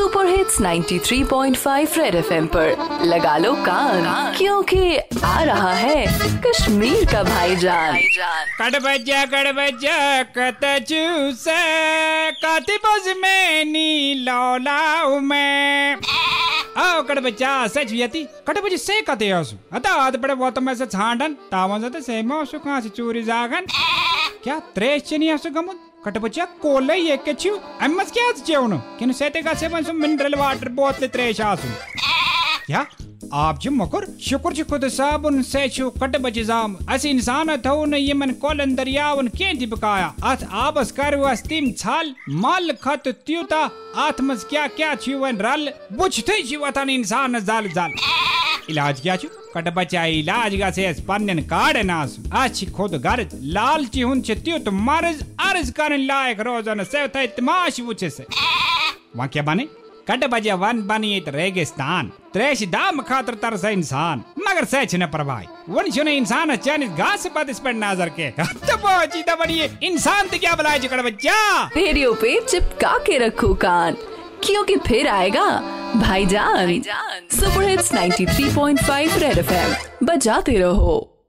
Super hits 93.5 red FM पर लगा लो कान, क्योंकि आ रहा है कश्मीर का भाईजान। कड़बजा कड़बजा कत चूसे कातिबज में नी लौलाऊ में आओ कड़बजा सच यति कड़बज से कते आसु अता आद पड़े वो तो मैं से छांडन तावन जते से मो सु कहां से चोरी जागन क्या त्रेस चनी आसु गमु कटबजा कोले ये के छिउ अमस क्या चेउनो किन सेते का सेवन सु मिनरल वाटर बोतल त्रेस आसु क्या आप जी मकुर शुक्र जी खुद साबुन से छु कटबज जाम अस इंसान थौ न यमन कोलन दरियावन के दि बकाया अथ आबस करव अस्तिम छाल माल खत त्युता आत्मस क्या क्या छिवन रल बुझते जीवतन इंसान जाल जाल इलाज क्या छु कटबचा इलाज गा से स्पन्न काड नास अच्छी खुद गर्ज लाल ची हुन छतियो तो मर्ज अर्ज करन लायक रोजन से थे तमाश वुचे से वा क्या बने कटबजा वन बनी रेगिस्तान त्रेश दाम खातर तरस इंसान मगर सच न परवाह वन सुने इंसान चैन घास पर इस पर नजर के तो पहुंची तो बड़ी इंसान तो क्या बुलाए कटबजा रेडियो पे चिपका के रखो कान, क्योंकि फिर आएगा भाईजान। सुपर हिट्स 93.5 रेड एफएम बजाते रहो।